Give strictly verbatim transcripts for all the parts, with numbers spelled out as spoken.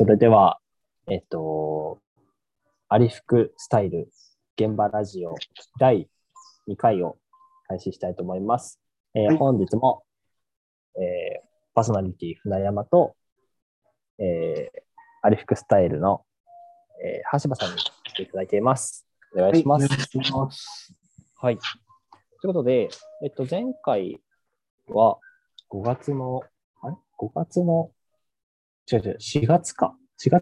それでは、えっと、ありふくスタイル現場ラジオだいにかいを開始したいと思います。えーはい、本日も、えー、パーソナリティ船山と、えー、ありふくスタイルの、えー、橋場さんに来ていただいています。お願いします。はい。はい、ということで、えっと、前回はごがつの、あれ ?5 月の、違う違う、しがつか。しが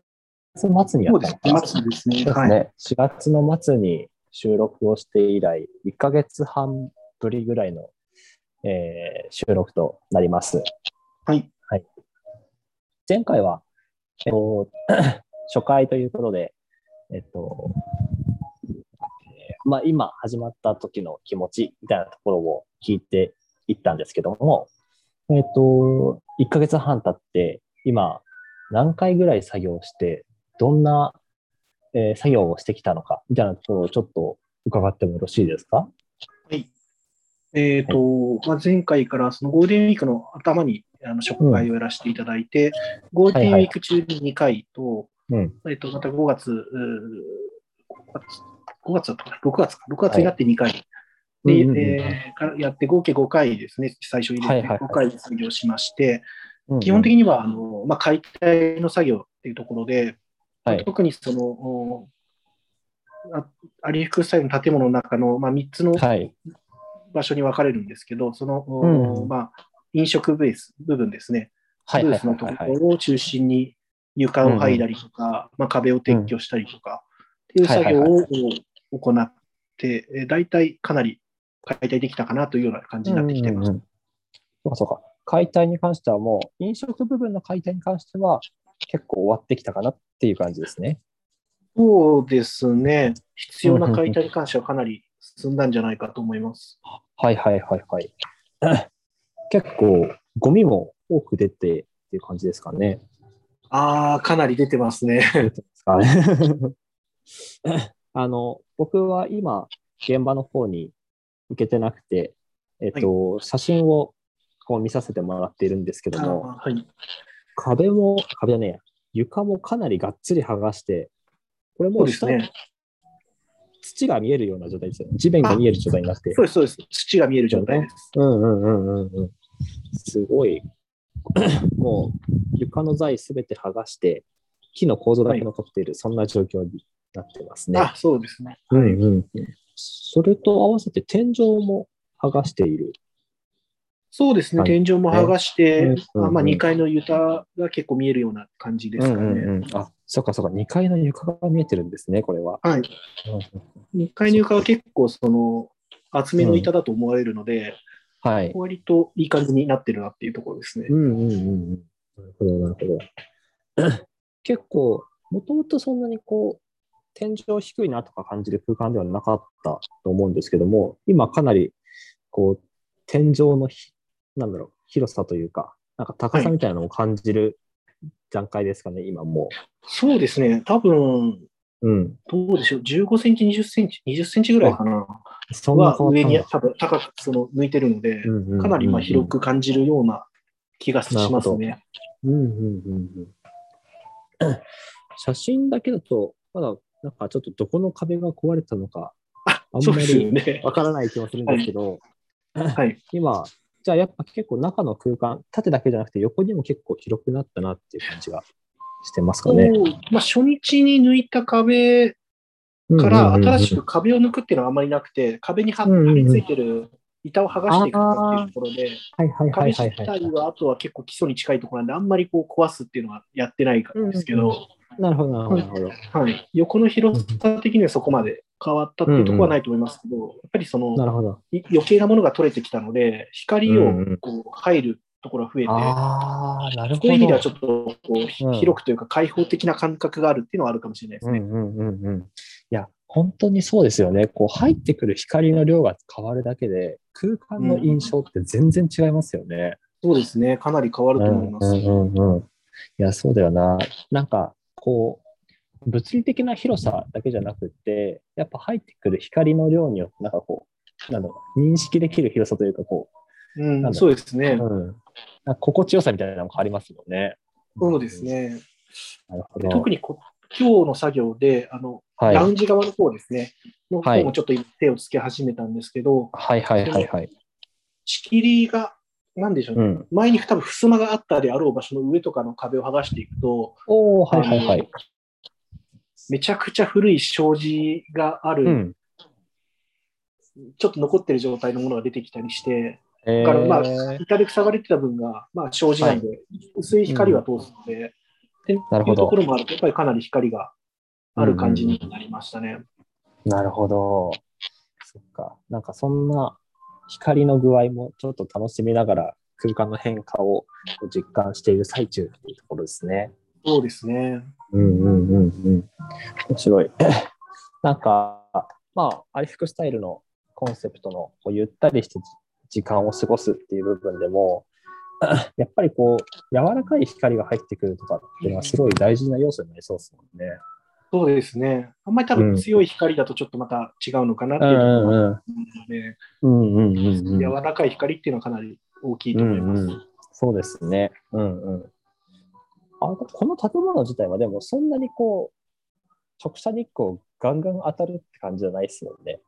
つ末にやったのかな。そうですね。しがつの末に収録をして以来、いっかげつはんぶりぐらいの、えー、収録となります。はい。はい、前回は、えっと、初回ということで、えっと、まあ、今始まった時の気持ちみたいなところを聞いていったんですけども、えっと、いっかげつはん経って、今、何回ぐらい作業して、どんな、えー、作業をしてきたのか、みたいなところをちょっと伺ってもよろしいですか？はい。えっと、はい、まあ、前回からそのゴールデンウィークの頭にあの紹介をやらせていただいて、うん、ゴールデンウィーク中ににかいと、はいはい、えっと、またごがつ、ごがつごがつだったかな、ろくがつか、ろくがつになってにかいで、はい、えー、やって合計ごかいですね、最初入れてごかいで作業しまして、はいはい、基本的にはあの、まあ、解体の作業っていうところで、はい、特にそのありふくスタイルの建物の中の、まあ、みっつの場所に分かれるんですけど、その、うん、まあ、飲食ベース部分ですね、ブースのところを中心に床を剥いだりとか、はいはいはい、まあ、壁を撤去したりとか、うん、っていう作業を、はいはいはい、行って、えー、大体かなり解体できたかなというような感じになってきています。うんうんうん、そうか、解体に関してはもう飲食部分の解体に関しては結構終わってきたかなっていう感じですね。そうですね。必要な解体に関してはかなり進んだんじゃないかと思います。うんうんうん、はいはいはいはい。結構ゴミも多く出てっていう感じですかね。あー、かなり出てますね。出てますかね。あの僕は今現場の方に行けてなくて、えっとはい、写真をこう見させてもらっているんですけども、はい、壁も壁はね、床もかなりがっつり剥がして、これもう下、ね、土が見えるような状態ですよね。地面が見える状態になって、そうですそうです。土が見える状態です。うんうんうんうんうん。すごいもう床の材すべて剥がして、木の構造だけ残っている、はい、そんな状況になってますね。あ、そうですね。うんうん。それと合わせて天井も剥がしている。そうですね。天井も剥がして、うんうんうん、あ、まあ、にかいの床が結構見えるような感じですかね。うんうんうん、あ、そうかそうか。にかいの床が見えてるんですね、これは。はい。うん、にかいの床は結構その厚めの板だと思われるので、うん、はい、割といい感じになってるなっていうところですね。うんうんうん。なるほどなるほど。結構もともとそんなにこう、天井低いなとか感じる空間ではなかったと思うんですけども、今かなりこう天井のなんだろう広さというか、なんか高さみたいなのを感じる段階ですかね、はい、今もう。そうですね、多分、うん、どうでしょう、じゅうごセンチ、にじゅっセンチ、にじゅっセンチぐらいかな、そんな上に多分高くその抜いてるので、うんうんうんうん、かなりまあ広く感じるような気がしますね。うんうんうんうん、写真だけだと、まだなんかちょっとどこの壁が壊れたのかあんまりわからない気もするんですけど、はいはい、今じゃあやっぱ結構中の空間、縦だけじゃなくて横にも結構広くなったなっていう感じがしてますかね。まあ、初日に抜いた壁から新しく壁を抜くっていうのはあまりなくて、うんうんうん、壁に張り付いてる板を剥がしていくっていうところで、壁自体はあとは結構基礎に近いところなんで、あんまりこう壊すっていうのはやってないんですけど、うんうんうん、なるほどなるほど、はい、横の広さ的にはそこまで変わったっていうところはないと思いますけど、うんうん、やっぱりその余計なものが取れてきたので、光をこう入るところが増えて、うんうん、あ、なるほど、そういう意味ではちょっとこう、うん、広くというか開放的な感覚があるっていうのはあるかもしれないですね。うんうんうんうん、いや本当にそうですよね。こう入ってくる光の量が変わるだけで空間の印象って全然違いますよね。うん、そうですね、かなり変わると思います。うんうんうん、いやそうだよな。なんかこう物理的な広さだけじゃなくて、やっぱ入ってくる光の量によってなんかこうなんだろう、認識できる広さというかこう、うん、なんだろう、そうですね、うん、なんか心地よさみたいなのもありますよね。そうですね。なるほど。特にこ今日の作業であの、はい、ラウンジ側の方ですねの方もちょっと手をつけ始めたんですけど、はいはいはいはい、仕切りがなんでしょうね、うん、前に多分襖があったであろう場所の上とかの壁を剥がしていくと、おー、はいはいはい、めちゃくちゃ古い障子がある、うん、ちょっと残ってる状態のものが出てきたりして、えー、だからまあ板で塞がれてた分が、まあ、障子なんで、はい、薄い光は通すので、うん、っていうところもあるとやっぱりかなり光がある感じになりましたね、うん、なるほど。そっか、なんかそんな光の具合もちょっと楽しみながら空間の変化を実感している最中というところですね。そうですね。うんうんうんうん。面白い。なんかまあアリフクスタイルのコンセプトのこうゆったりして時間を過ごすっていう部分でもやっぱりこう柔らかい光が入ってくるとかっていうのはすごい大事な要素になりそうですもんね。そうですね。あんまり多分強い光だとちょっとまた違うのかなっていうところで、柔らかい光っていうのはかなり大きいと思います。うんうん、そうですね、うんうん。あ、この建物自体はでもそんなにこう直射日光ガンガン当たるって感じじゃないですもんね。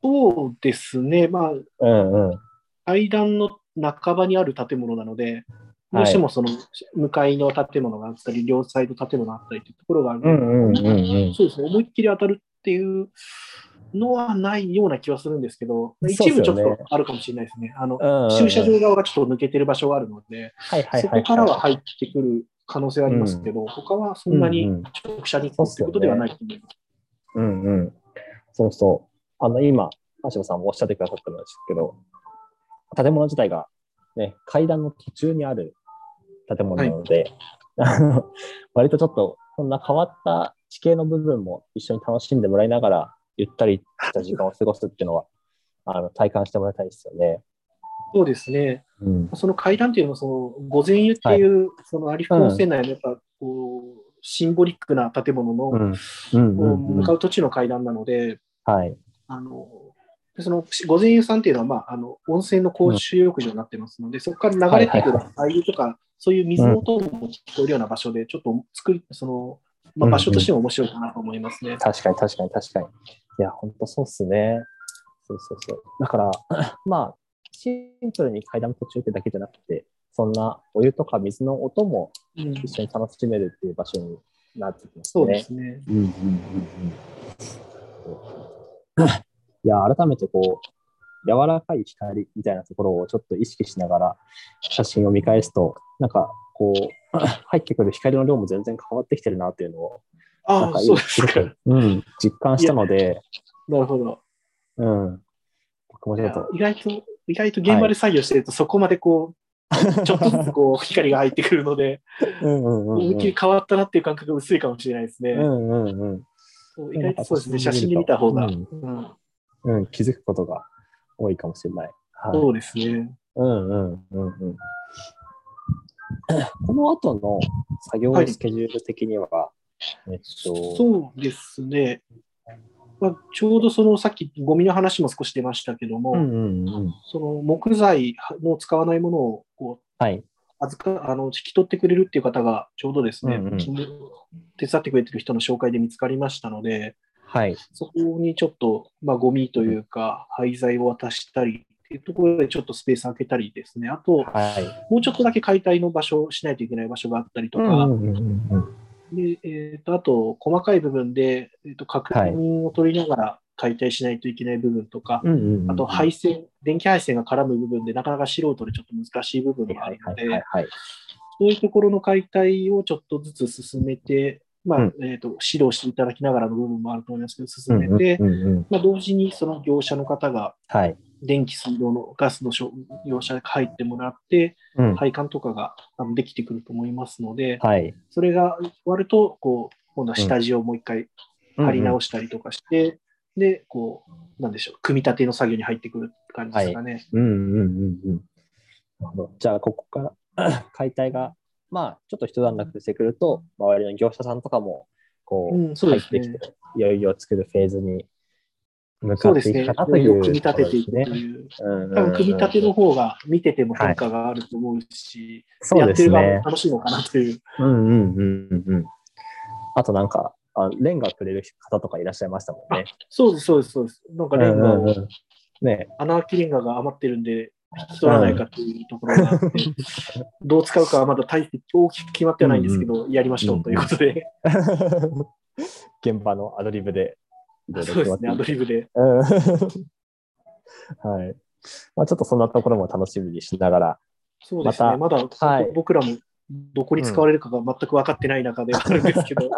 そうですね。まあ、うんうん、階段の半ばにある建物なので、どうしてもその向かいの建物があったり、両サイド建物があったりというところがあるので、思いっきり当たるっていうのはないような気はするんですけど、ね、一部ちょっとあるかもしれないですね。あの、うんうん、駐車場側がちょっと抜けてる場所があるので、はいはいはいはい、そこからは入ってくる可能性はありますけど、うん、他はそんなに直射日光ということではないと思います。うんうん。そうそう。あの今、橋尾さんもおっしゃってくださったんですけど、建物自体が、ね、階段の途中にある建物なので、はい、割とちょっとそんな変わった地形の部分も一緒に楽しんでもらいながらゆったりした時間を過ごすっていうのはあの体感してもらいたいですよね。そうですね、うん、その階段というのもその午前湯っていう、はい、その有福温泉内のやっぱこうシンボリックな建物の、うんうんうんうん、向かう途中の階段なので、はい、あのその午前湯さんというのは、まあ、あの温泉の公衆浴場になってますので、うん、そこから流れてくるあゆとか、はいはいはい、そういう水の音も聞こえるような場所で、ちょっと作りその、まあ、場所としても面白いかなと思いますね。うんうん、確かに確かに確かに。いや、本当そうですね。そうそうそう。だから、まあ、シンプルに階段途中ってだけじゃなくて、そんなお湯とか水の音も一緒に楽しめるっていう場所になってきますね。そうですね。うんうんうんうん。いや改めてこう柔らかい光みたいなところをちょっと意識しながら写真を見返すとなんかこう入ってくる光の量も全然変わってきてるなっていうのをなんかいい、あ、そうですか、うん、実感したので、なるほど、うん、僕もちょっと意外と意外と現場で作業してると、はい、そこまでこうちょっとずつこう光が入ってくるのでうんうんうん、うん、思いっきり変わったなっていう感覚が薄いかもしれないですね。うんうんうん、そう意外とそうですね、写真で見た方が、うんうんうん、気づくことが多いかもしれない。はい、そうですね。うんうんうんうん。この後の作業スケジュール的には、はい、えっと、そうですね、まあ。ちょうどそのさっきゴミの話も少し出ましたけども、うんうんうん、その木材の使わないものをこう、はい、預かあの引き取ってくれるっていう方がちょうどですね、うんうん、手伝ってくれてる人の紹介で見つかりましたので。はい、そこにちょっと、まあ、ゴミというか廃材を渡したりっていうところでちょっとスペース空けたりですね、あと、はい、もうちょっとだけ解体の場所をしないといけない場所があったりとか、うんうんうんうん、で、えーと、あと細かい部分で、えーと、確認を取りながら解体しないといけない部分とか、はい、あと配線、電気配線が絡む部分でなかなか素人でちょっと難しい部分があるので、はいはいはいはい、そういうところの解体をちょっとずつ進めて、まあ、えーと、指導していただきながらの部分もあると思いますけど、進めて、うんうんうんうん、まあ、同時にその業者の方が電気水道のガスの業者が入ってもらって、うん、配管とかができてくると思いますので、はい、それが終わるとこう今度は下地をもう一回貼り直したりとかして、うんうん、でこうなんでしょう、組み立ての作業に入ってくる感じですかね。はい、うんうんうんうん、じゃあここから解体がまあ、ちょっと一段落してくると周りの業者さんとかもこう入ってきて、いよいよ作るフェーズに向かっていくかなという、うん、組み立てていくという、多分組み立ての方が見てても変化があると思うし、はい、やってる側も楽しいのかなという、うんうんうんうん、あとなんかあレンガくれる方とかいらっしゃいましたもんね。そうですそうですそうです。なんかレンガを、うんうんね、アナーキレンガが余ってるんで引き取らないかというところがあって、うん、どう使うかはまだ大きく決まってはないんですけど、うん、やりましょうということで、うん、現場のアドリブでそうですねアドリブで、うん、はい、まあ、ちょっとそんなところも楽しみにしながらそうですね、また、まだ、はい、僕らもどこに使われるかが全く分かってない中であるんですけど、うん、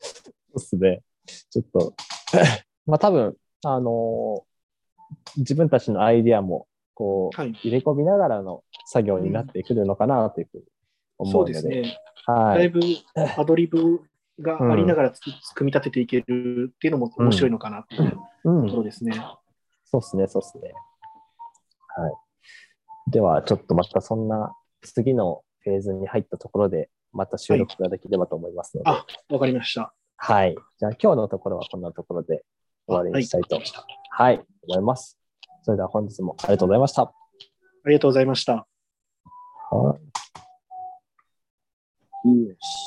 そうですねちょっとまあ多分あのー、自分たちのアイディアもこう、はい、入れ込みながらの作業になってくるのかなというふうに思うので、そうですね、はい、だいぶアドリブがありながら、うん、組み立てていけるっていうのも面白いのかなというところですね、うんうんうん、そうですねそうですね、はい、ではちょっとまたそんな次のフェーズに入ったところでまた収録ができればと思いますので、はい、あ、わかりました。はい、じゃあ今日のところはこんなところで終わりにしたいと、はいはい、思います。それでは本日もありがとうございました。ありがとうございました。はい。